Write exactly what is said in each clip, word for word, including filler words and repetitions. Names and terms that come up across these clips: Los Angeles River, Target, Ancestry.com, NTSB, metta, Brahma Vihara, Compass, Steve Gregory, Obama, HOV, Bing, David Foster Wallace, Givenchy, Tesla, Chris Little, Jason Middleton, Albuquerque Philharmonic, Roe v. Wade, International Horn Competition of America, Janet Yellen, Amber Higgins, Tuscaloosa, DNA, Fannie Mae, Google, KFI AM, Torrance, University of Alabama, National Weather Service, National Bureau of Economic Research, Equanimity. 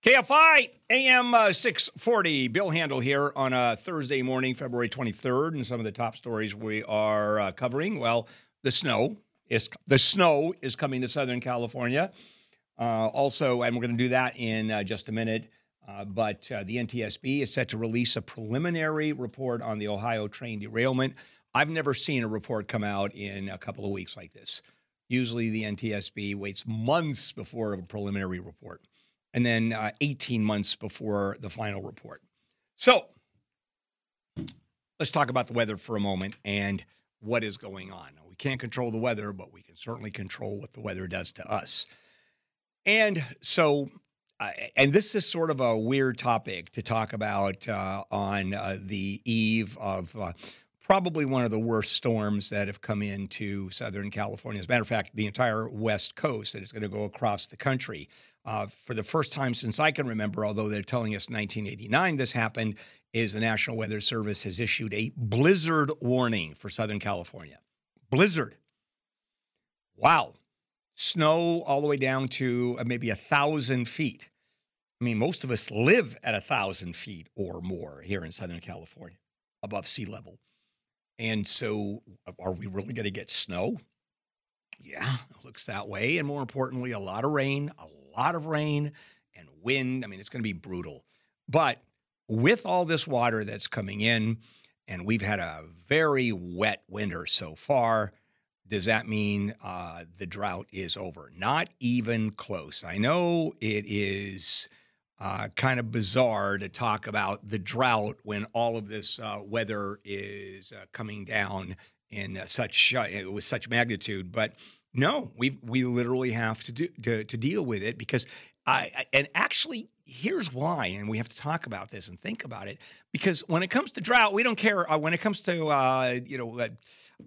K F I A M uh, six forty, Bill Handel here on a Thursday morning, February twenty-third, and some of the top stories we are uh, covering. Well, the snow is the snow is coming to Southern California. Uh, also, and we're going to do that in uh, just a minute, uh, but uh, the N T S B is set to release a preliminary report on the Ohio train derailment. I've never seen a report come out in a couple of weeks like this. Usually the N T S B waits months before a preliminary report, and then uh, eighteen months before the final report. So let's talk about the weather for a moment and what is going on. We can't control the weather, but we can certainly control what the weather does to us. And so, uh, and this is sort of a weird topic to talk about uh, on uh, the eve of uh, probably one of the worst storms that have come into Southern California. As a matter of fact, the entire West Coast, that is going to go across the country. Uh, for the first time since I can remember, although they're telling us nineteen eighty-nine this happened, is the National Weather Service has issued a blizzard warning for Southern California. Blizzard. Wow. Snow all the way down to maybe one thousand feet. I mean, most of us live at one thousand feet or more here in Southern California, above sea level. And so are we really going to get snow? Yeah, it looks that way. And more importantly, a lot of rain, a lot of rain and wind. I mean, it's going to be brutal. But with all this water that's coming in, and we've had a very wet winter so far, does that mean uh, the drought is over? Not even close. I know it is uh, kind of bizarre to talk about the drought when all of this uh, weather is uh, coming down in uh, such uh, with such magnitude, but no, we we literally have to do to, to deal with it because I, I and actually here's why, and we have to talk about this and think about it, because when it comes to drought, we don't care. Uh, when it comes to uh, you know uh,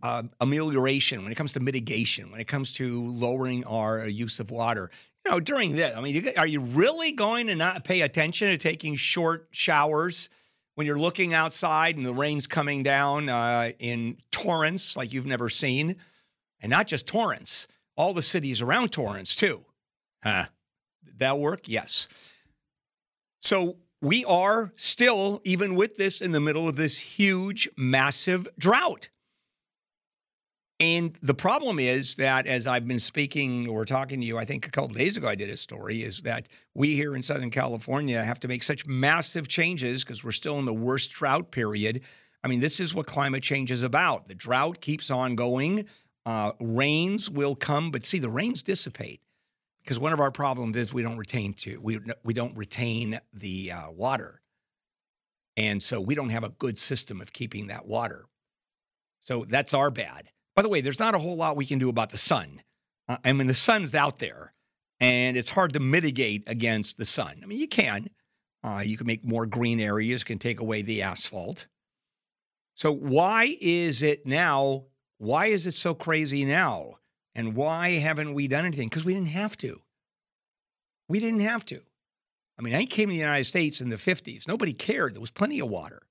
uh, amelioration, when it comes to mitigation, when it comes to lowering our use of water, you know, during this, I mean, you, are you really going to not pay attention to taking short showers when you're looking outside and the rain's coming down uh, in torrents like you've never seen? And not just Torrance, all the cities around Torrance, too. Huh? Did that work? Yes. So we are still, even with this, in the middle of this huge, massive drought. And the problem is that, as I've been speaking or talking to you, I think a couple of days ago I did a story, is that we here in Southern California have to make such massive changes because we're still in the worst drought period. I mean, this is what climate change is about. The drought keeps on going. Uh, rains will come, but see, the rains dissipate because one of our problems is we don't retain to we we don't retain the uh, water, and so we don't have a good system of keeping that water. So that's our bad. By the way, there's not a whole lot we can do about the sun. Uh, I mean, the sun's out there, and it's hard to mitigate against the sun. I mean, you can uh, you can make more green areas, can take away the asphalt. So why is it now? Why is it so crazy now? And why haven't we done anything? Because we didn't have to. We didn't have to. I mean, I came to the United States in the fifties. Nobody cared. There was plenty of water.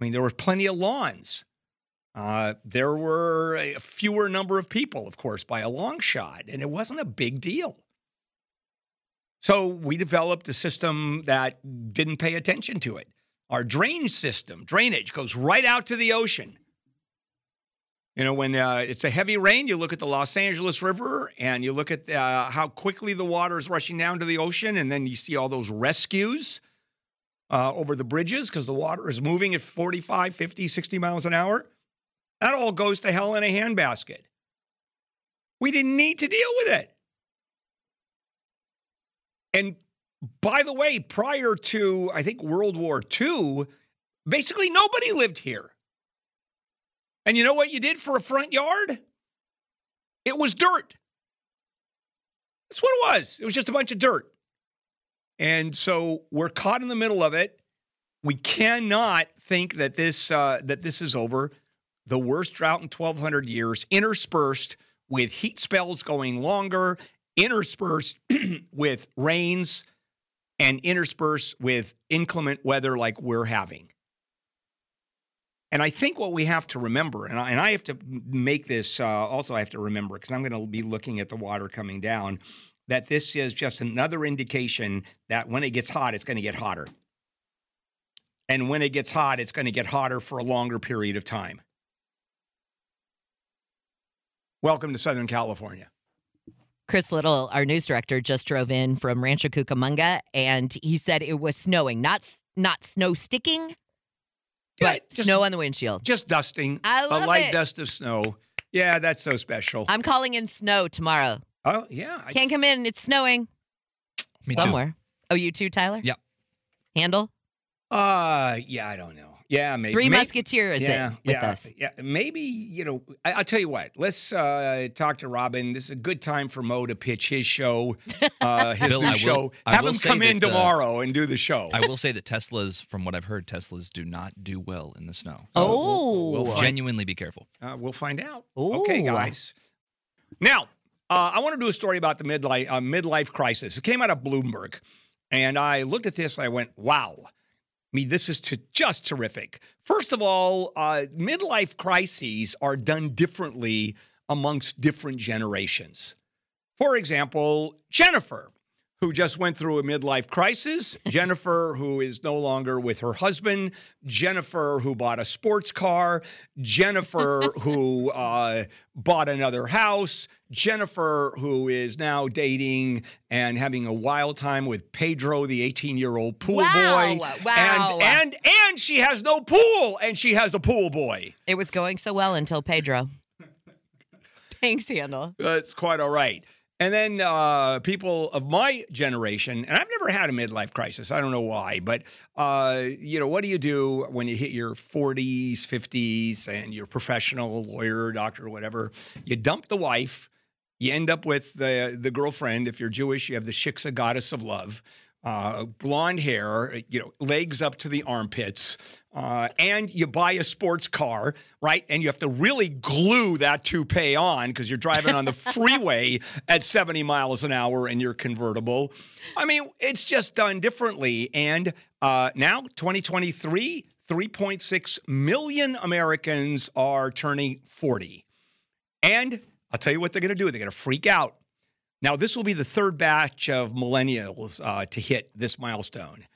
I mean, there were plenty of lawns. Uh, there were a fewer number of people, of course, by a long shot. And it wasn't a big deal. So we developed a system that didn't pay attention to it. Our drainage system, drainage, goes right out to the ocean. You know, when uh, it's a heavy rain, you look at the Los Angeles River and you look at uh, how quickly the water is rushing down to the ocean. And then you see all those rescues uh, over the bridges because the water is moving at forty-five, fifty, sixty miles an hour. That all goes to hell in a handbasket. We didn't need to deal with it. And by the way, prior to, I think, World War Two, basically nobody lived here. And you know what you did for a front yard? It was dirt. That's what it was. It was just a bunch of dirt. And so we're caught in the middle of it. We cannot think that this uh, that this is over. The worst drought in twelve hundred years, interspersed with heat spells going longer, interspersed with rains, and interspersed with inclement weather like we're having. And I think what we have to remember, and I, and I have to make this uh, also I have to remember because I'm going to be looking at the water coming down. that this is just another indication that when it gets hot, it's going to get hotter. And when it gets hot, it's going to get hotter for a longer period of time. Welcome to Southern California. Chris Little, our news director, just drove in from Rancho Cucamonga, and he said it was snowing. Not not snow sticking, but yeah, just, snow on the windshield. Just dusting. I love it. A light it. dust of snow. Yeah, that's so special. I'm calling in snow tomorrow. Oh, yeah. I Can't just... come in. It's snowing. Me One too. More. Oh, you too, Tyler? Yep. Handel? Uh, yeah, I don't know. Yeah, maybe. Three Musketeers yeah, it with yeah, us. Yeah, maybe, you know, I, I'll tell you what. Let's uh, talk to Robin. This is a good time for Mo to pitch his show, uh, his Bill, new I will, show. I Have him come that, in tomorrow uh, and do the show. I will say that Teslas, from what I've heard, Teslas do not do well in the snow. So oh. We'll, we'll genuinely be careful. Uh, we'll find out. Ooh. Okay, guys. Now, uh, I want to do a story about the midlife, uh, midlife crisis. It came out of Bloomberg, and I looked at this and I went, wow. I mean, this is to just terrific. First of all, uh, midlife crises are done differently amongst different generations. For example, Jennifer, who just went through a midlife crisis, Jennifer, who is no longer with her husband, Jennifer, who bought a sports car, Jennifer, who uh, bought another house, Jennifer, who is now dating and having a wild time with Pedro, the eighteen-year-old pool wow, boy. Wow. And, and, and she has no pool, and she has a pool boy. It was going so well until Pedro. Thanks, Handel. That's quite all right. And then uh, people of my generation, and I've never had a midlife crisis. I don't know why, but, uh, you know, what do you do when you hit your forties, fifties, and you're a professional, lawyer, doctor, whatever? You dump the wife. You end up with the, the girlfriend. If you're Jewish, you have the shiksa, goddess of love, uh, blonde hair, you know, legs up to the armpits, uh, and you buy a sports car, right? And you have to really glue that toupee on because you're driving on the freeway at seventy miles an hour in your convertible. I mean, it's just done differently. And uh, now, twenty twenty-three, three point six million Americans are turning forty. And I'll tell you what they're going to do. They're going to freak out. Now, this will be the third batch of millennials uh, to hit this milestone.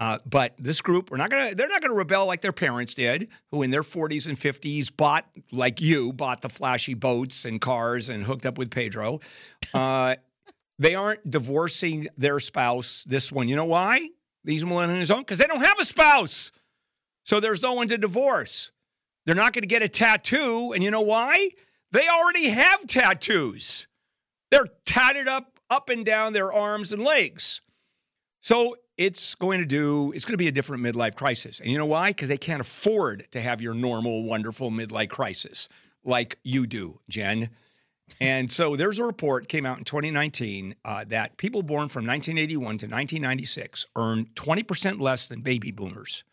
Uh, but this group, we're not gonna, they're not going to rebel like their parents did, who in their forties and fifties bought, like you, bought the flashy boats and cars and hooked up with Pedro. Uh, they aren't divorcing their spouse, this one. You know why? These millennials don't? Because they don't have a spouse. So there's no one to divorce. They're not going to get a tattoo. And you know why? They already have tattoos. They're tatted up, up and down their arms and legs. So it's going to do, it's going to be a different midlife crisis. And you know why? Because they can't afford to have your normal, wonderful midlife crisis like you do, Jen. And so there's a report came out in twenty nineteen uh, that people born from nineteen eighty-one to nineteen ninety-six earned twenty percent less than baby boomers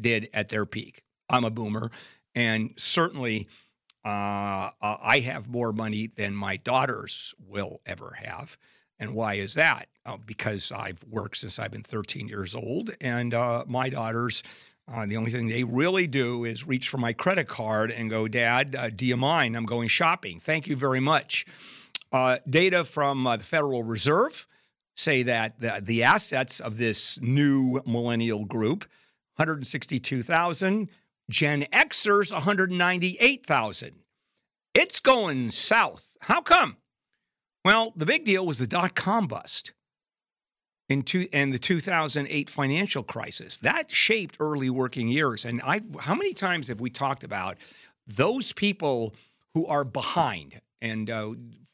did at their peak. I'm a boomer. And certainly... Uh, I have more money than my daughters will ever have. And why is that? Uh, because I've worked since I've been thirteen years old. And uh, my daughters, uh, the only thing they really do is reach for my credit card and go, Dad, uh, do you mind? I'm going shopping. Thank you very much. Uh, data from uh, the Federal Reserve say that the, the assets of this new millennial group, one hundred sixty-two thousand dollars. Gen Xers, one hundred ninety-eight thousand. It's going south. How come? Well, the big deal was the dot-com bust in two, and the two thousand eight financial crisis. That shaped early working years. And I, how many times have we talked about those people who are behind, and uh,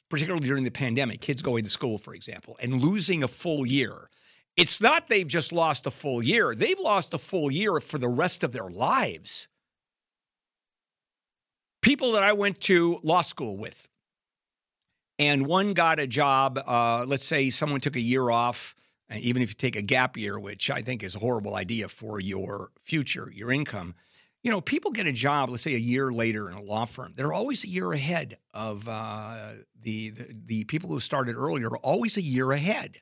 particularly during the pandemic, kids going to school, for example, and losing a full year. It's not they've just lost a full year. They've lost a full year for the rest of their lives. People that I went to law school with, and one got a job, uh, let's say someone took a year off, and even if you take a gap year, which I think is a horrible idea for your future, your income, you know, people get a job, let's say a year later in a law firm. They're always a year ahead of uh, the, the, the people who started earlier are always a year ahead.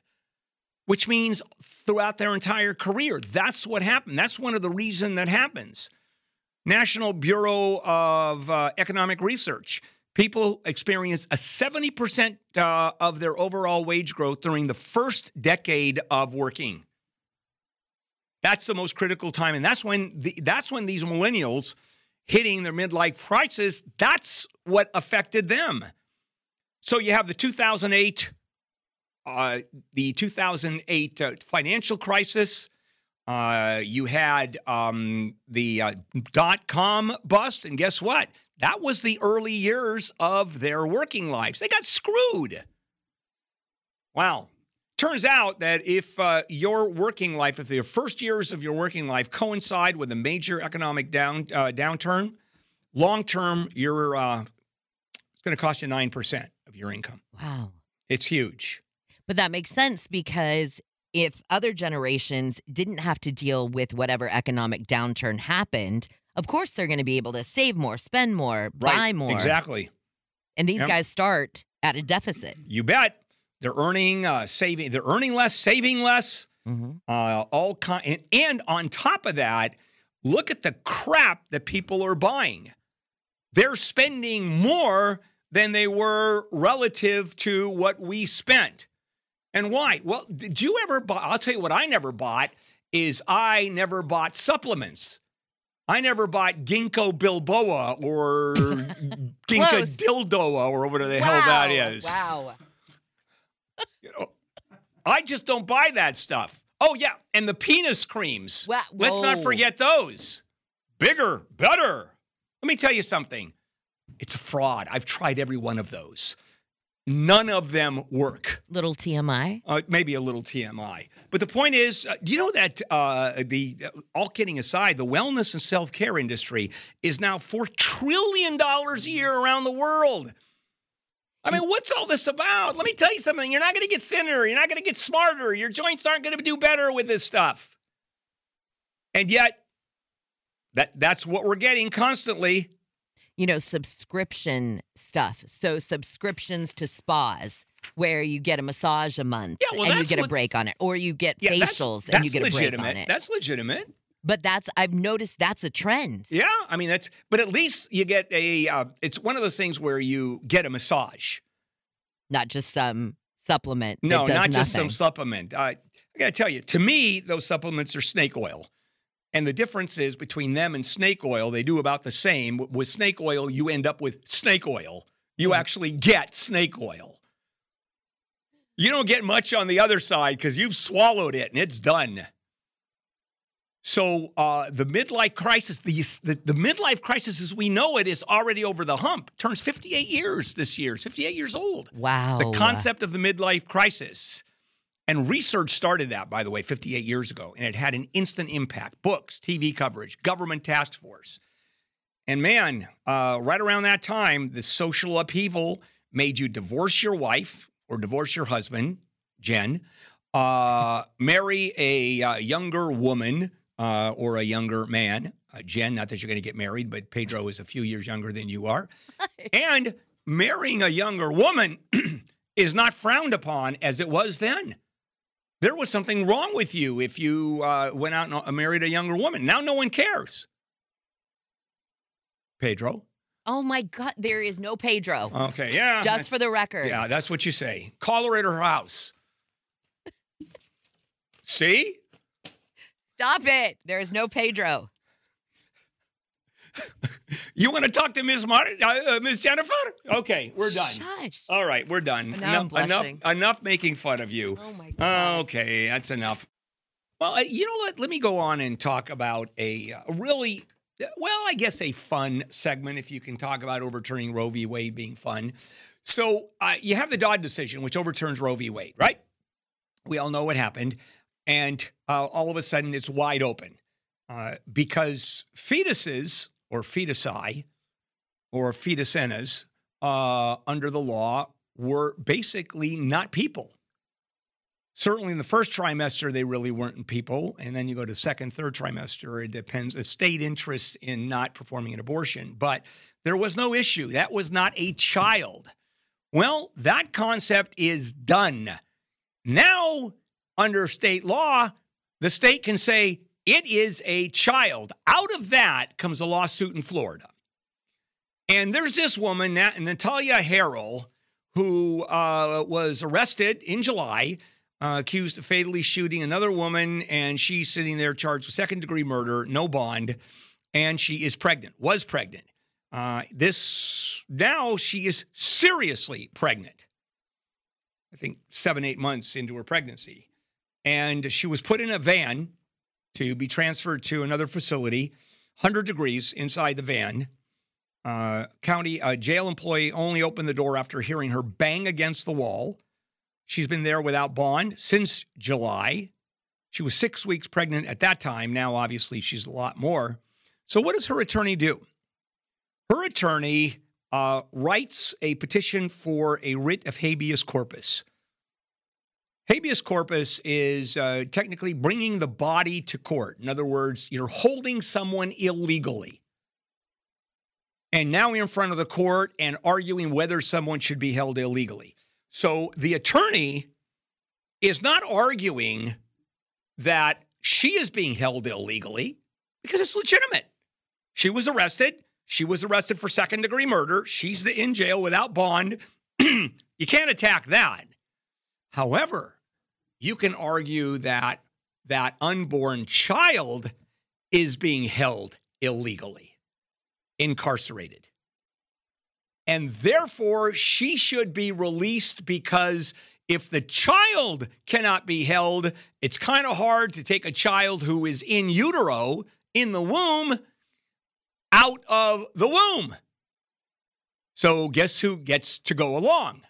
Which means throughout their entire career, that's what happened. That's one of the reasons that happens. National Bureau of uh, Economic Research people experienced a seventy percent uh, of their overall wage growth during the first decade of working. That's the most critical time, and that's when the, that's when these millennials hitting their midlife crisis, that's what affected them. So you have the two thousand eight uh, the two thousand eight uh, financial crisis. Uh, you had um, the uh, dot-com bust, and guess what? That was the early years of their working lives. They got screwed. Wow. Turns out that if uh, your working life, if the first years of your working life coincide with a major economic down uh, downturn, long-term, you're uh, it's going to cost you nine percent of your income. Wow. It's huge. But that makes sense, because if other generations didn't have to deal with whatever economic downturn happened, of course they're going to be able to save more, spend more, right. buy more. Exactly. And these yep. guys start at a deficit. You bet. They're earning, uh, saving. They're earning less, saving less. Mm-hmm. Uh, all con- and, and on top of that, look at the crap that people are buying. They're spending more than they were relative to what we spent. And why? Well, did you ever buy? I'll tell you what I never bought is I never bought supplements. I never bought ginkgo bilboa or ginkgo dildoa or whatever the wow. hell that is. Wow. You know, I just don't buy that stuff. Oh, yeah. And the penis creams. Wow. Let's not forget those. Bigger, better. Let me tell you something. It's a fraud. I've tried every one of those. None of them work. Little T M I? Uh, maybe a little T M I. But the point is, uh, you know that uh, the uh, all kidding aside, the wellness and self-care industry is now four trillion dollars a year around the world. I mean, what's all this about? Let me tell you something. You're not going to get thinner. You're not going to get smarter. Your joints aren't going to do better with this stuff. And yet, that that's what we're getting constantly. You know, subscription stuff. So subscriptions to spas where you get a massage a month yeah, well, and you get le- a break on it. Or you get yeah, facials that's, that's and you get legitimate. a break on it. That's legitimate. But that's, I've noticed that's a trend. Yeah. I mean, that's, but at least you get a, uh, it's one of those things where you get a massage. Not just some supplement. No, that does not nothing. just some supplement. Uh, I got to tell you, to me, those supplements are snake oil. And the difference is between them and snake oil, they do about the same. With snake oil, you end up with snake oil. You mm-hmm. actually get snake oil. You don't get much on the other side because you've swallowed it and it's done. So uh, the midlife crisis, the, the the midlife crisis as we know it is already over the hump. Turns fifty-eight years this year, fifty-eight years old. Wow. The concept of the midlife crisis. And research started that, by the way, fifty-eight years ago. And it had an instant impact. Books, T V coverage, government task force. And man, uh, right around that time, the social upheaval made you divorce your wife or divorce your husband, Jen, uh, marry a uh, younger woman. Uh, or a younger man, uh, Jen, not that you're going to get married, but Pedro is a few years younger than you are. And marrying a younger woman is not frowned upon as it was then. There was something wrong with you if you uh, went out and married a younger woman. Now no one cares. Pedro? Oh, my God. There is no Pedro. Okay, yeah. Just for the record. Yeah, that's what you say. Call her at her house. See? Stop it. There is no Pedro. You want to talk to Miss Mar- uh, Miss Jennifer? Okay, we're done. Shush. All right, we're done. Now enough, I'm enough, enough making fun of you. Oh, my God. Okay, that's enough. Well, uh, you know what? Let me go on and talk about a uh, really, well, I guess a fun segment, if you can talk about overturning Roe v. Wade being fun. So uh, you have the Dodd decision, which overturns Roe v. Wade, right? We all know what happened. And uh, all of a sudden, it's wide open uh, because fetuses or fetusi or fetusenas uh, under the law were basically not people. Certainly in the first trimester, they really weren't people. And then you go to second, third trimester. It depends. The state interest in not performing an abortion. But there was no issue. That was not a child. Well, that concept is done. Now, under state law, the state can say it is a child. Out of that comes a lawsuit in Florida. And there's this woman, Nat- Natalia Harrell, who uh, was arrested in July, uh, accused of fatally shooting another woman, and she's sitting there charged with second-degree murder, no bond, and she is pregnant, was pregnant. Uh, this now she is seriously pregnant, I think seven, eight months into her pregnancy. And she was put in a van to be transferred to another facility, one hundred degrees inside the van. Uh, county a jail employee only opened the door after hearing her bang against the wall. She's been there without bond since July. She was six weeks pregnant at that time. Now, obviously, she's a lot more. So what does her attorney do? Her attorney uh, writes a petition for a writ of habeas corpus. Habeas corpus is uh, technically bringing the body to court. In other words, you're holding someone illegally. And now you're in front of the court and arguing whether someone should be held illegally. So the attorney is not arguing that she is being held illegally because it's legitimate. She was arrested. She was arrested for second-degree murder. She's in jail without bond. You can't attack that. However, you can argue that that unborn child is being held illegally, incarcerated. And therefore, she should be released because if the child cannot be held, it's kind of hard to take a child who is in utero, in the womb, out of the womb. So guess who gets to go along?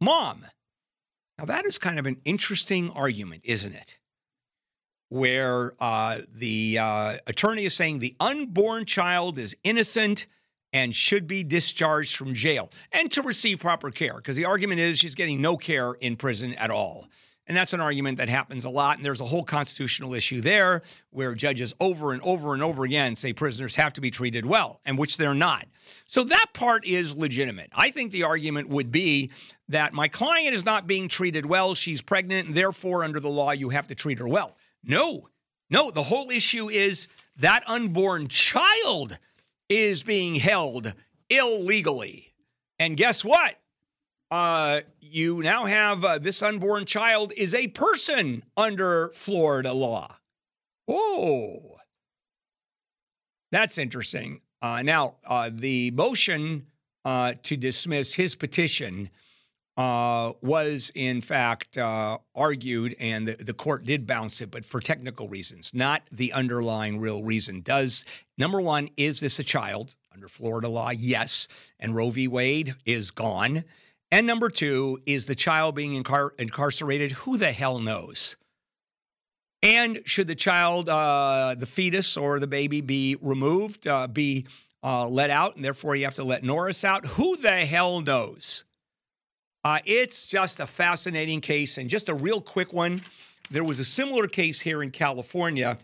Mom. Now, that is kind of an interesting argument, isn't it? Where uh, the uh, attorney is saying the unborn child is innocent and should be discharged from jail and to receive proper care, because the argument is she's getting no care in prison at all. And that's an argument that happens a lot. And there's a whole constitutional issue there where judges over and over and over again say prisoners have to be treated well, and which they're not. So that part is legitimate. I think the argument would be that my client is not being treated well. She's pregnant, and therefore, under the law, you have to treat her well. No, no. The whole issue is that unborn child is being held illegally. And guess what? Uh, you now have uh, this unborn child is a person under Florida law. Oh, that's interesting. Uh, now, uh, the motion uh, to dismiss his petition uh, was, in fact, uh, argued, and the, the court did bounce it, but for technical reasons, not the underlying real reason. Does, number one, is this a child under Florida law? Yes. And Roe v. Wade is gone. And number two, is the child being incar- incarcerated? Who the hell knows? And should the child, uh, the fetus or the baby be removed, uh, be uh, let out, and therefore you have to let Norris out? Who the hell knows? Uh, it's just a fascinating case, and just a real quick one. There was a similar case here in California,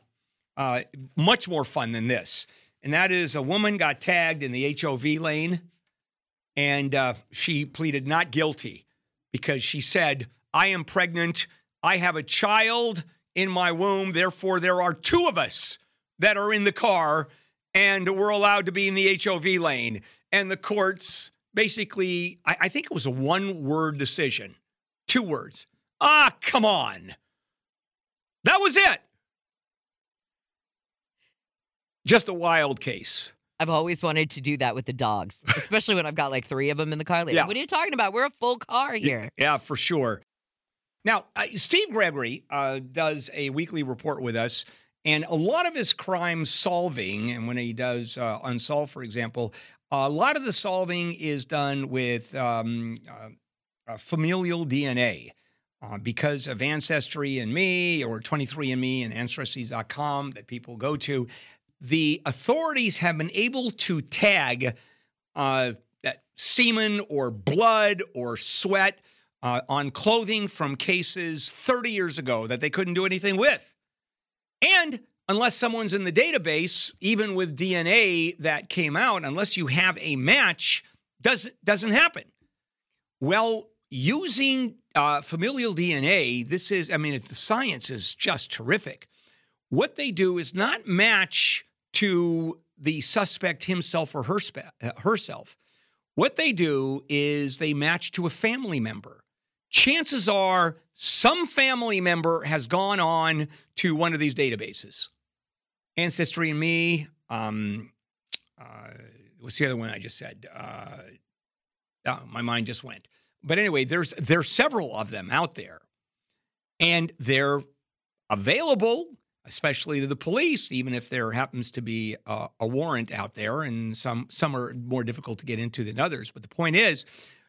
uh, much more fun than this. And that is a woman got tagged in the H O V lane. And uh, she pleaded not guilty because she said, I am pregnant. I have a child in my womb. Therefore, there are two of us that are in the car and we're allowed to be in the H O V lane. And the courts basically, I, I think it was a one-word decision, two words. Ah, come on. That was it. Just a wild case. I've always wanted to do that with the dogs, especially when I've got like three of them in the car. Like, yeah. What are you talking about? We're a full car here. Yeah, for sure. Now, uh, Steve Gregory uh, does a weekly report with us, and a lot of his crime solving, and when he does uh, Unsolved, for example, a lot of the solving is done with um, uh, uh, familial D N A. Uh, because of Ancestry dot me or twenty-three and me and Ancestry dot com that people go to, the authorities have been able to tag uh, semen or blood or sweat uh, on clothing from cases thirty years ago that they couldn't do anything with. And unless someone's in the database, even with D N A that came out, unless you have a match, doesn't doesn't happen. Well, using uh, familial D N A, this is, I mean, the science is just terrific. What they do is not match to the suspect himself or her spe- herself, what they do is they match to a family member. Chances are some family member has gone on to one of these databases. Ancestry and me. Um, uh, what's the other one I just said? Uh, oh, my mind just went. But anyway, there's there's several of them out there. And they're available, especially to the police, even if there happens to be a, a warrant out there. And some some are more difficult to get into than others. But the point is,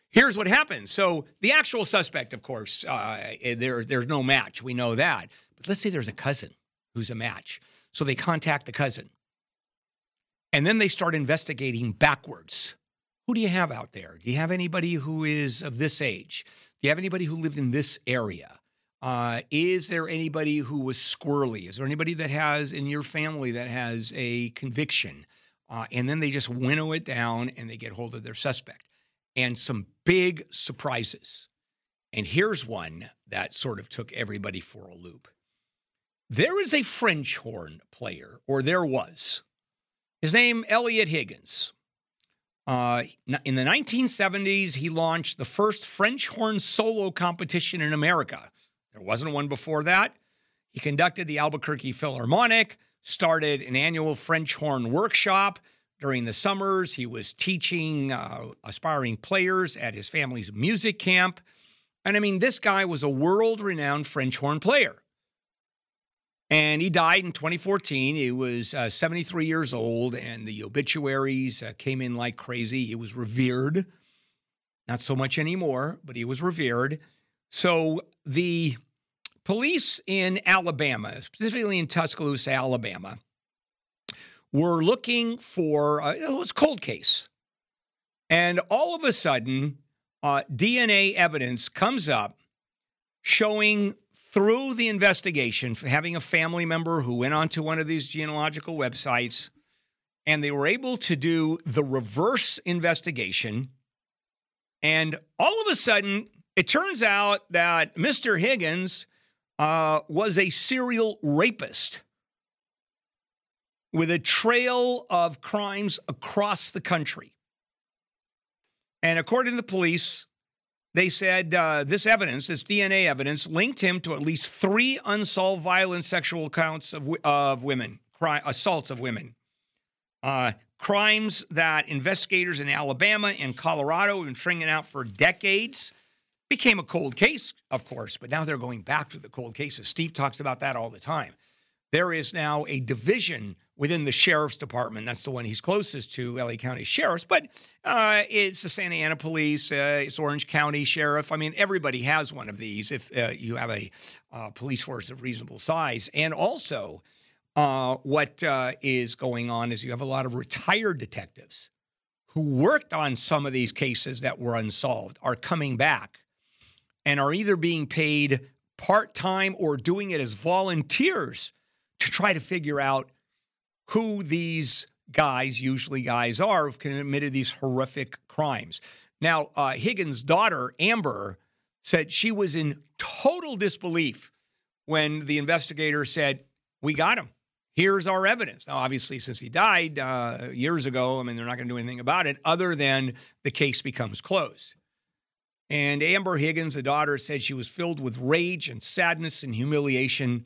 here's what happens. So the actual suspect, of course, uh, there, there's no match. We know that. But let's say there's a cousin who's a match. So they contact the cousin. And then they start investigating backwards. Who do you have out there? Do you have anybody who is of this age? Do you have anybody who lived in this area? Uh, is there anybody who was squirrely? Is there anybody that has in your family that has a conviction? Uh, and then they just winnow it down and they get hold of their suspect. And some big surprises. And here's one that sort of took everybody for a loop. There is a French horn player, or there was. His name, Elliott Higgins. Uh, in the nineteen seventies, he launched the first French horn solo competition in America. There wasn't one before that. He conducted the Albuquerque Philharmonic, started an annual French horn workshop. During the summers, he was teaching uh, aspiring players at his family's music camp. And I mean, this guy was a world-renowned French horn player. And he died in twenty fourteen. He was uh, seventy-three years old, and the obituaries uh, came in like crazy. He was revered. Not so much anymore, but he was revered. So the police in Alabama, specifically in Tuscaloosa, Alabama, were looking for, uh, it was a cold case. And all of a sudden, uh, D N A evidence comes up showing through the investigation, having a family member who went onto one of these genealogical websites, and they were able to do the reverse investigation. And all of a sudden, it turns out that Mister Higgins uh, was a serial rapist with a trail of crimes across the country. And according to the police, they said uh, this evidence, this D N A evidence, linked him to at least three unsolved violent sexual counts of, of women, cri- assaults of women, uh, crimes that investigators in Alabama and Colorado have been stringing out for decades. Became a cold case, of course, but now they're going back to the cold cases. Steve talks about that all the time. There is now a division within the sheriff's department. That's the one he's closest to, L A County Sheriff's. But uh, it's the Santa Ana Police. Uh, it's Orange County Sheriff. I mean, everybody has one of these if uh, you have a uh, police force of reasonable size. And also uh, what uh, is going on is you have a lot of retired detectives who worked on some of these cases that were unsolved are coming back and are either being paid part-time or doing it as volunteers to try to figure out who these guys, usually guys, are who've committed these horrific crimes. Now, uh, Higgins' daughter, Amber, said she was in total disbelief when the investigator said, we got him. Here's our evidence. Now, obviously, since he died uh, years ago, I mean, they're not going to do anything about it other than the case becomes closed. And Amber Higgins, the daughter, said she was filled with rage and sadness and humiliation,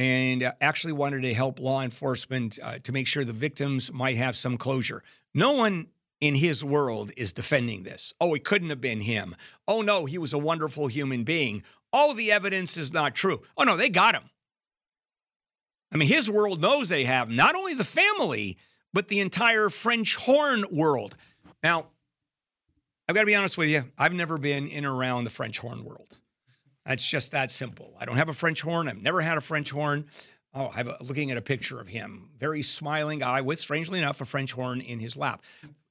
and actually wanted to help law enforcement uh, to make sure the victims might have some closure. No one in his world is defending this. Oh, it couldn't have been him. Oh, no, he was a wonderful human being. Oh, the evidence is not true. Oh, no, they got him. I mean, his world knows they have not only the family, but the entire French horn world. Now, I've got to be honest with you. I've never been in or around the French horn world. It's just that simple. I don't have a French horn. I've never had a French horn. Oh, I'm looking at a picture of him. Very smiling guy with, strangely enough, a French horn in his lap.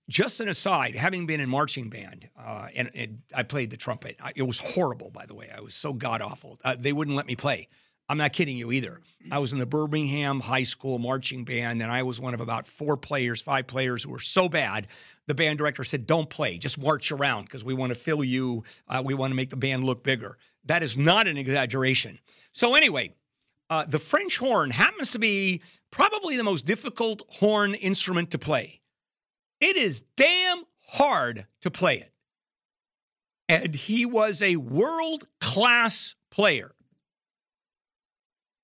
Just an aside, having been in marching band, uh, and, and I played the trumpet. I, it was horrible, by the way. I was so god-awful. Uh, they wouldn't let me play. I'm not kidding you either. I was in the Birmingham High School marching band, and I was one of about four players, five players who were so bad, the band director said, don't play, just march around because we want to fill you, uh, we want to make the band look bigger. That is not an exaggeration. So anyway, Uh, the French horn happens to be probably the most difficult horn instrument to play. It is damn hard to play it. And he was a world-class player.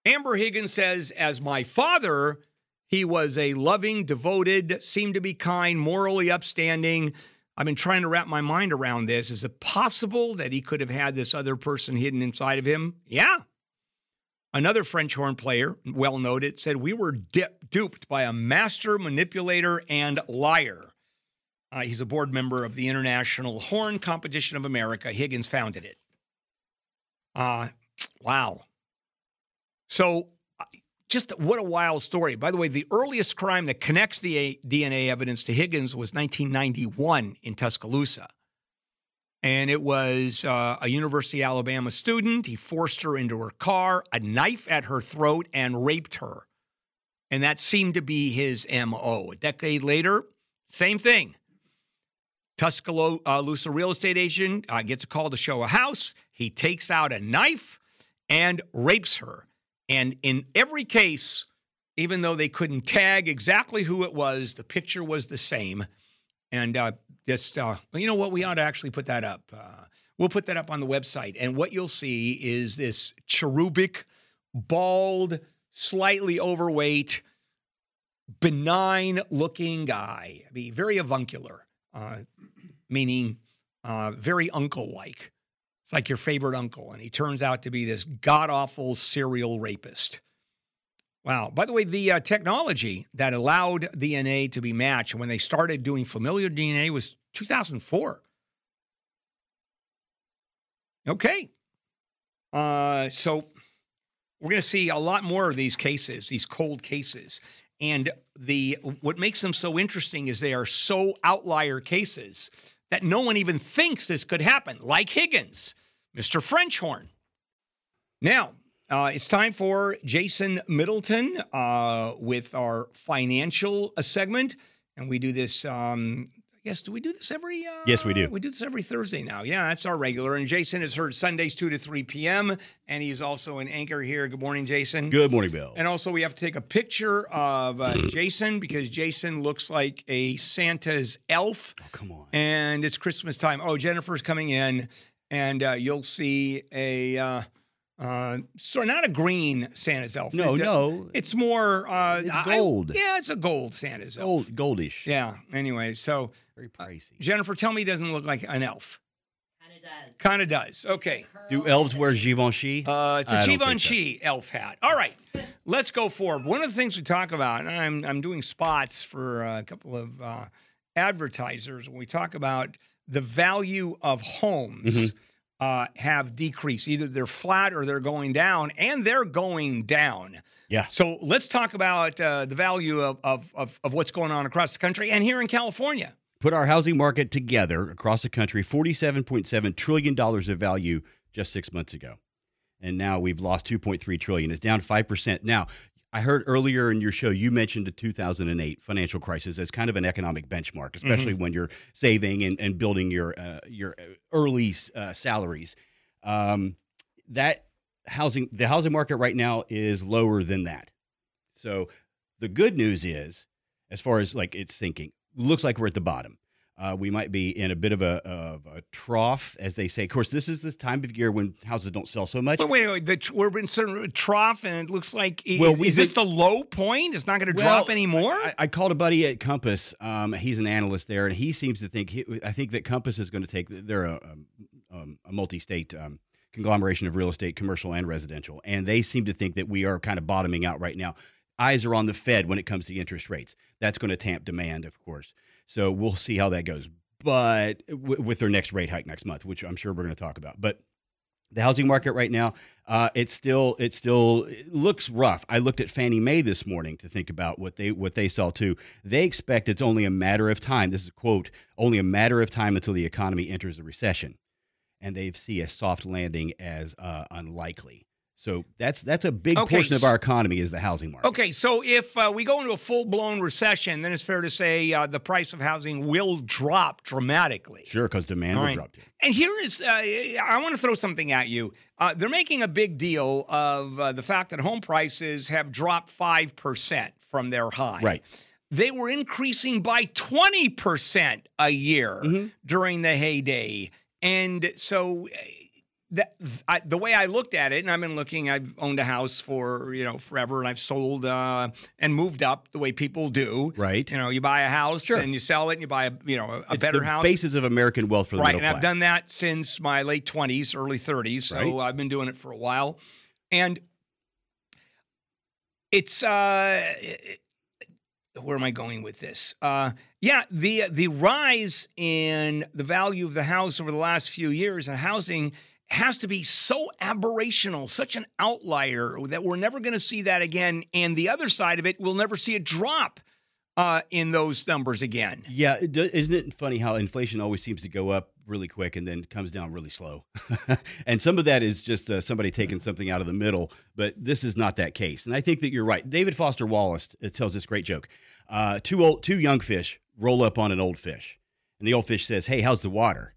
Amber Higgins says, as my father, he was a loving, devoted, seemed to be kind, morally upstanding. I've been trying to wrap my mind around this. Is it possible that he could have had this other person hidden inside of him? Yeah. Another French horn player, well noted, said, we were dip- duped by a master manipulator and liar. Uh, he's a board member of the International Horn Competition of America. Higgins founded it. Uh, wow. So just what a wild story. By the way, the earliest crime that connects the D N A evidence to Higgins was nineteen ninety-one in Tuscaloosa. And it was uh, a University of Alabama student. He forced her into her car, a knife at her throat, and raped her. And that seemed to be his M O. A decade later, same thing. Tuscaloosa real estate agent uh, gets a call to show a house. He takes out a knife and rapes her. And in every case, even though they couldn't tag exactly who it was, the picture was the same. And uh, just, uh, you know what? We ought to actually put that up. Uh, we'll put that up on the website. And what you'll see is this cherubic, bald, slightly overweight, benign-looking guy. I mean, very avuncular. Uh, meaning uh, very uncle-like. It's like your favorite uncle, and he turns out to be this god-awful serial rapist. Wow. By the way, the uh, technology that allowed D N A to be matched when they started doing familial D N A was two thousand four. Okay. Uh, so we're going to see a lot more of these cases, these cold cases. And the what makes them so interesting is they are so outlier cases that no one even thinks this could happen, like Higgins, Mister Frenchhorn. Now, uh, it's time for Jason Middleton uh, with our financial segment. And we do this, um, I guess, do we do this every? Uh, yes, we do. We do this every Thursday now. Yeah, that's our regular. And Jason is heard Sundays, two to three p.m., and he's also an anchor here. Good morning, Jason. Good morning, Bill. And also we have to take a picture of uh, Jason because Jason looks like a Santa's elf. Oh, come on. And it's Christmas time. Oh, Jennifer's coming in, and uh, you'll see a uh, uh, so not a green Santa's elf. No, it, no. It's more uh, it's gold. I, yeah, it's a gold Santa's elf. Gold, goldish. Yeah. Anyway, so very pricey. Uh, Jennifer, tell me, he doesn't look like an elf. Does. Kind of does. Okay. Do elves wear Givenchy? Uh, it's a I Givenchy so. elf hat. All right. Let's go forward. One of the things we talk about, and I'm, I'm doing spots for a couple of uh, advertisers. When we talk about the value of homes mm-hmm. uh, have decreased. Either they're flat or they're going down, and they're going down. Yeah. So let's talk about uh, the value of, of, of, of what's going on across the country and here in California. Put our housing market together across the country, forty-seven point seven trillion dollars of value just six months ago. And now we've lost two point three trillion dollars. It's down five percent. Now, I heard earlier in your show, you mentioned the two thousand eight financial crisis as kind of an economic benchmark, especially mm-hmm. when you're saving and, and building your uh, your early uh, salaries. Um, that housing, the housing market right now is lower than that. So the good news is, as far as like it's sinking, looks like we're at the bottom. Uh, we might be in a bit of a, of a trough, as they say. Of course, this is this time of year when houses don't sell so much. But wait, wait, wait. The, we're in some trough, and it looks like is, well, we is think, this the low point? It's not going to well, drop anymore? I, I called a buddy at Compass. Um, he's an analyst there, and he seems to think he, I think that Compass is going to take. They're a, a, a multi-state um, conglomeration of real estate, commercial and residential, and they seem to think that we are kind of bottoming out right now. Eyes are on the Fed when it comes to interest rates. That's going to tamp demand, of course. So we'll see how that goes. But w- with their next rate hike next month, which I'm sure we're going to talk about. But the housing market right now, uh, it's still it still it looks rough. I looked at Fannie Mae this morning to think about what they what they saw too. They expect it's only a matter of time. This is a quote: "Only a matter of time until the economy enters a recession," and they see a soft landing as uh, unlikely. So that's that's a big okay. portion of our economy is the housing market. Okay, so if uh, we go into a full-blown recession, then it's fair to say uh, the price of housing will drop dramatically. Sure, because demand All will right. drop. Too. And here is, uh, I want to throw something at you. Uh, they're making a big deal of uh, the fact that home prices have dropped five percent from their high. Right. They were increasing by twenty percent a year mm-hmm. during the heyday. And so... That, I, the way I looked at it, and I've been looking, I've owned a house for, you know, forever, and I've sold uh, and moved up the way people do. Right. You know, you buy a house sure. and you sell it and you buy, a, you know, a, a better the house. It's the basis of American wealth for the right, middle class. Right, and I've done that since my late twenties, early thirties, so right. I've been doing it for a while. And it's, uh, it, where am I going with this? Uh, yeah, the the rise in the value of the house over the last few years and housing has to be so aberrational, such an outlier that we're never going to see that again. And the other side of it, we'll never see a drop uh, in those numbers again. Yeah. It do, isn't it funny how inflation always seems to go up really quick and then comes down really slow? And some of that is just uh, somebody taking something out of the middle, but this is not that case. And I think that you're right. David Foster Wallace tells this great joke. Uh, two old, two young fish roll up on an old fish. And the old fish says, "Hey, how's the water?"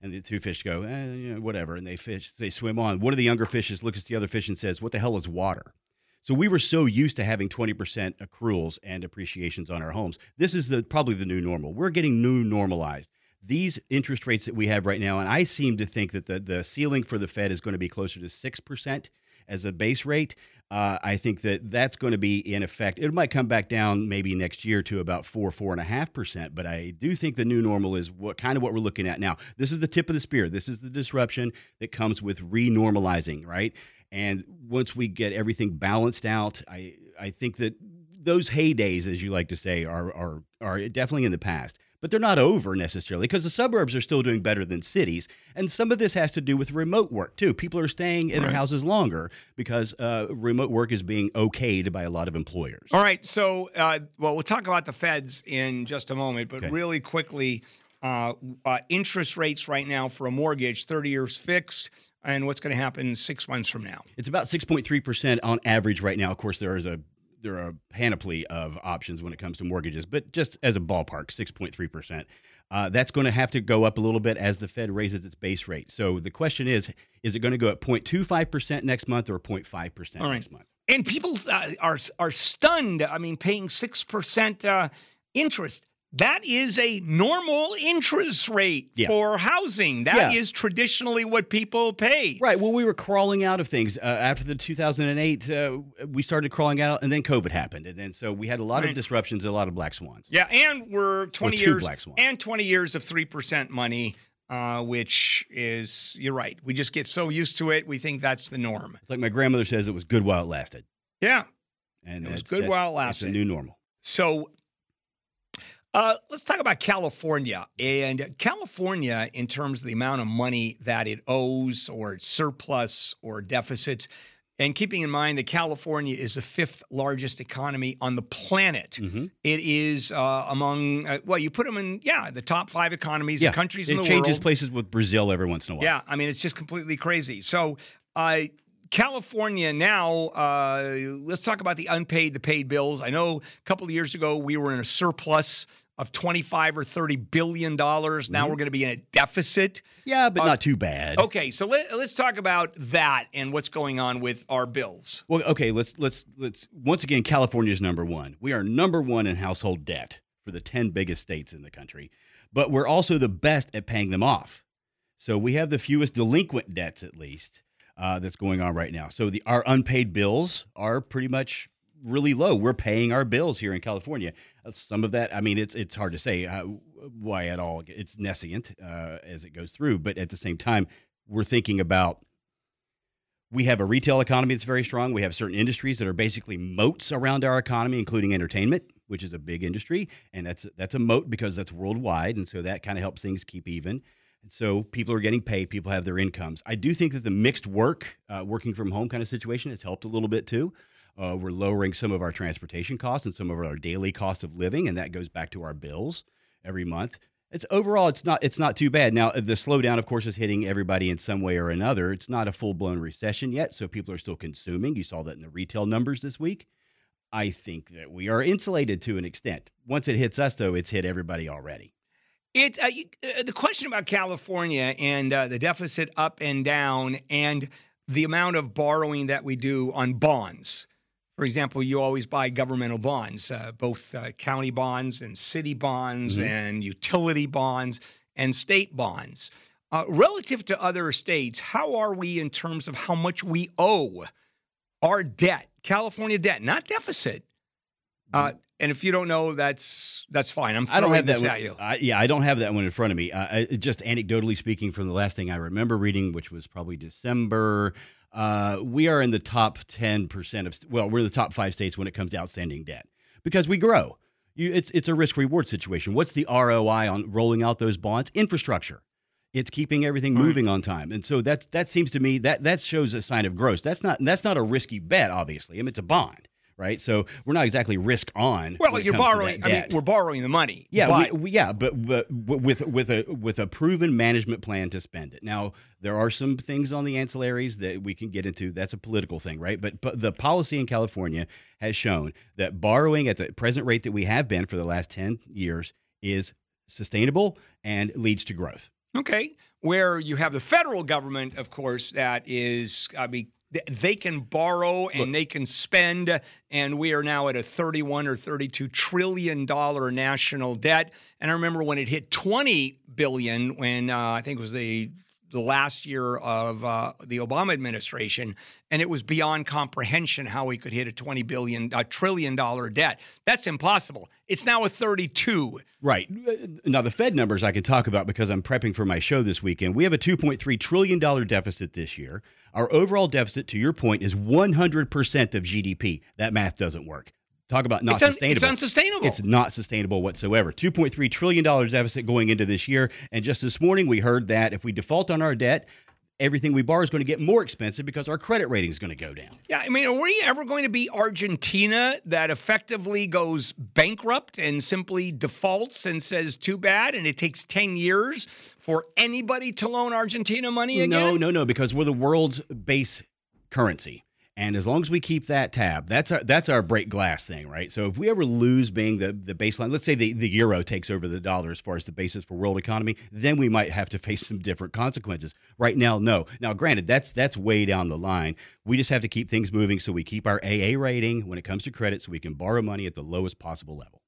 And the two fish go, eh, you know, whatever, and they fish, they swim on. One of the younger fishes looks at the other fish and says, "What the hell is water?" So we were so used to having twenty percent accruals and appreciations on our homes. This is the probably the new normal. We're getting new normalized. These interest rates that we have right now, and I seem to think that the, the ceiling for the Fed is going to be closer to six percent as a base rate. Uh, I think that that's going to be in effect. It might come back down maybe next year to about four, four and a half percent. But I do think the new normal is what kind of what we're looking at now. This is the tip of the spear. This is the disruption that comes with renormalizing, right? And once we get everything balanced out, I I think that those heydays, as you like to say, are are are definitely in the past. But they're not over necessarily because the suburbs are still doing better than cities. And some of this has to do with remote work, too. People are staying in right. their houses longer because uh, remote work is being okayed by a lot of employers. All right. So, uh, well, we'll talk about the Feds in just a moment. But okay. really quickly, uh, uh, interest rates right now for a mortgage, thirty years fixed. And what's going to happen six months from now? It's about six point three percent on average right now. Of course, there is a There are a panoply of options when it comes to mortgages, but just as a ballpark, six point three percent. Uh, that's going to have to go up a little bit as the Fed raises its base rate. So the question is, is it going to go at zero point two five percent next month or zero point five percent All right. next month? And people uh, are are stunned. I mean, paying six percent uh, interest. That is a normal interest rate yeah. for housing. That yeah. is traditionally what people pay. Right. Well, we were crawling out of things. Uh, after the two thousand eight, uh, we started crawling out, and then COVID happened. And then so we had a lot right. of disruptions, a lot of black swans. Yeah, and we're twenty years and twenty years of three percent money, uh, which is, you're right, we just get so used to it, we think that's the norm. It's like my grandmother says, it was good while it lasted. Yeah. And it was good while it lasted. It's a new normal. So... Uh, let's talk about California. And California, in terms of the amount of money that it owes or surplus or deficits, and keeping in mind that California is the fifth largest economy on the planet. Mm-hmm. It is uh, among, uh, well, you put them in, yeah, the top five economies yeah. and countries it in the world. It changes places with Brazil every once in a while. Yeah, I mean, it's just completely crazy. So uh, California now, uh, let's talk about the unpaid, the paid bills. I know a couple of years ago we were in a surplus of twenty-five or thirty billion dollars. Now mm-hmm. we're going to be in a deficit. Yeah, but uh, not too bad. Okay, so let, let's talk about that and what's going on with our bills. Well, okay, let's let's let's once again, California is number one. We are number one in household debt for the ten biggest states in the country, but we're also the best at paying them off. So we have the fewest delinquent debts, at least. Uh, that's going on right now. So the, our unpaid bills are pretty much really low. We're paying our bills here in California. Uh, some of that, I mean, it's it's hard to say uh, why at all. It's nescient uh, as it goes through. But at the same time, we're thinking about we have a retail economy that's very strong. We have certain industries that are basically moats around our economy, including entertainment, which is a big industry. And that's that's a moat because that's worldwide. And so that kind of helps things keep even. And so people are getting paid. People have their incomes. I do think that the mixed work, uh, working from home kind of situation has helped a little bit too. Uh, we're lowering some of our transportation costs and some of our daily cost of living, and that goes back to our bills every month. It's overall, it's not it's not too bad. Now, the slowdown, of course, is hitting everybody in some way or another. It's not a full-blown recession yet, so people are still consuming. You saw that in the retail numbers this week. I think that we are insulated to an extent. Once it hits us, though, it's hit everybody already. It, uh, you, uh, the question about California and uh, the deficit up and down and the amount of borrowing that we do on bonds. For example, you always buy governmental bonds, uh, both uh, county bonds and city bonds mm-hmm. and utility bonds and state bonds. Uh, relative to other states, how are we in terms of how much we owe our debt, California debt, not deficit? Uh, and if you don't know, that's that's fine. I'm throwing I don't have this that at you. I, yeah, I don't have that one in front of me. Uh, I, just anecdotally speaking from the last thing I remember reading, which was probably December, uh, we are in the top ten percent of – well, we're in the top five states when it comes to outstanding debt because we grow. You, it's, it's a risk-reward situation. What's the R O I on rolling out those bonds? Infrastructure. It's keeping everything All moving right. on time. And so that's, that seems to me that, – that shows a sign of growth. That's not, that's not a risky bet, obviously. I mean, it's a bond. Right, so we're not exactly risk on. Well, you're borrowing. I mean, we're borrowing the money. Yeah, but we, we, yeah, but, but with with a with a proven management plan to spend it. Now, there are some things on the ancillaries that we can get into. That's a political thing, right? But, but the policy in California has shown that borrowing at the present rate that we have been for the last ten years is sustainable and leads to growth. Okay, where you have the federal government, of course, that is, I mean. They can borrow and Look, they can spend, and we are now at a thirty-one or thirty-two trillion dollars national debt. And I remember when it hit twenty billion dollars when uh, I think it was the the last year of uh, the Obama administration, and it was beyond comprehension how we could hit a twenty billion dollars, a trillion dollar debt. That's impossible. It's now a thirty-two. Right. Now, the Fed numbers I can talk about because I'm prepping for my show this weekend. We have a two point three trillion dollars deficit this year. Our overall deficit, to your point, is one hundred percent of G D P. That math doesn't work. Talk about not it's un- sustainable. It's unsustainable. It's not sustainable whatsoever. two point three trillion dollars deficit going into this year. And just this morning, we heard that if we default on our debt, everything we borrow is going to get more expensive because our credit rating is going to go down. Yeah, I mean, are we ever going to be Argentina that effectively goes bankrupt and simply defaults and says, too bad, and it takes ten years for anybody to loan Argentina money again? No, no, no, because we're the world's base currency. And as long as we keep that tab, that's our that's our break glass thing, right? So if we ever lose being the, the baseline, let's say the, the euro takes over the dollar as far as the basis for world economy, then we might have to face some different consequences. Right now, no. Now, granted, that's that's way down the line. We just have to keep things moving so we keep our A A rating when it comes to credit so we can borrow money at the lowest possible level.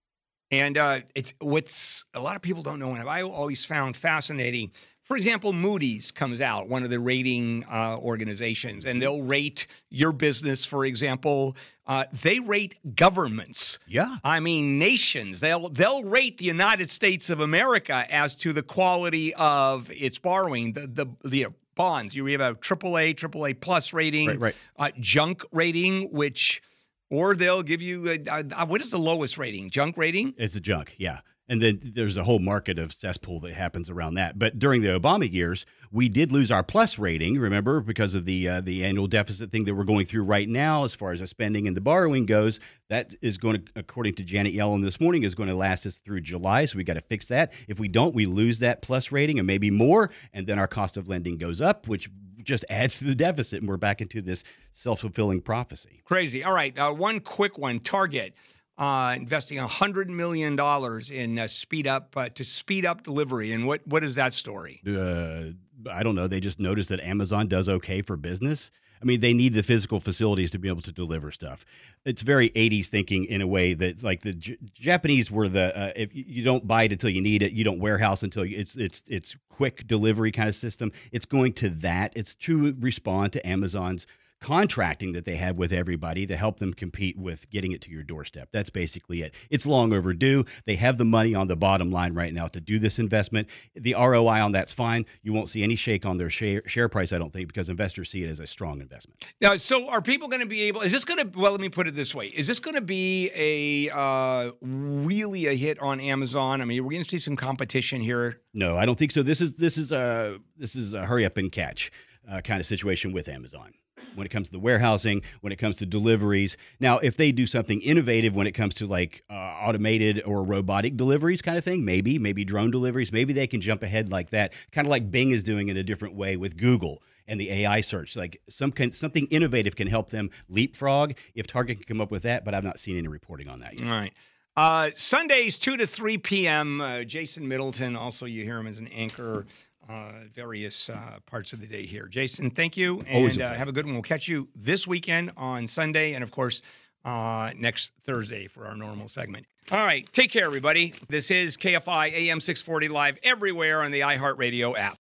And uh, it's what's a lot of people don't know, and I always found fascinating. For example, Moody's comes out, one of the rating uh, organizations, and they'll rate your business, for example. Uh, they rate governments. Yeah. I mean, nations. They'll they'll rate the United States of America as to the quality of its borrowing, the the, the bonds. You have a triple A, triple A plus rating, right, right. Uh, junk rating, which, or they'll give you, a, a, a, what is the lowest rating? Junk rating? It's a junk, yeah. And then there's a whole market of cesspool that happens around that. But during the Obama years, we did lose our plus rating, remember, because of the uh, the annual deficit thing that we're going through right now as far as the spending and the borrowing goes. That is going to, according to Janet Yellen this morning, is going to last us through July. So we got to fix that. If we don't, we lose that plus rating and maybe more. And then our cost of lending goes up, which just adds to the deficit. And we're back into this self-fulfilling prophecy. Crazy. All right. Uh, one quick one. Target. Uh, investing one hundred million dollars in uh, speed up uh, to speed up delivery. And what what is that story? Uh, I don't know. They just noticed that Amazon does okay for business. I mean, they need the physical facilities to be able to deliver stuff. It's very eighties thinking in a way that, like, the J- Japanese were the uh, if you don't buy it until you need it, you don't warehouse until you, it's it's it's quick delivery kind of system. It's going to that. It's to respond to Amazon's contracting that they have with everybody to help them compete with getting it to your doorstep. That's basically it. It's long overdue. They have the money on the bottom line right now to do this investment. The R O I on that's fine. You won't see any shake on their share, share price, I don't think, because investors see it as a strong investment. Now, so are people going to be able, is this going to, well, let me put it this way. Is this going to be a uh, really a hit on Amazon? I mean, we're going to see some competition here. No, I don't think so. This is, this is a, this is a hurry up and catch uh, kind of situation with Amazon. when it comes to the warehousing, when it comes to deliveries. Now, if they do something innovative when it comes to like uh, automated or robotic deliveries kind of thing, maybe, maybe drone deliveries, maybe they can jump ahead like that, kind of like Bing is doing in a different way with Google and the A I search. Like some can, something innovative can help them leapfrog if Target can come up with that, but I've not seen any reporting on that yet. All right. Uh, Sundays, two to three p.m., uh, Jason Middleton. Also, you hear him as an anchor uh, various uh, parts of the day here. Jason, thank you, and uh, have a good one. We'll catch you this weekend on Sunday and, of course, uh, next Thursday for our normal segment. All right. Take care, everybody. This is K F I A M six forty Live everywhere on the iHeartRadio app.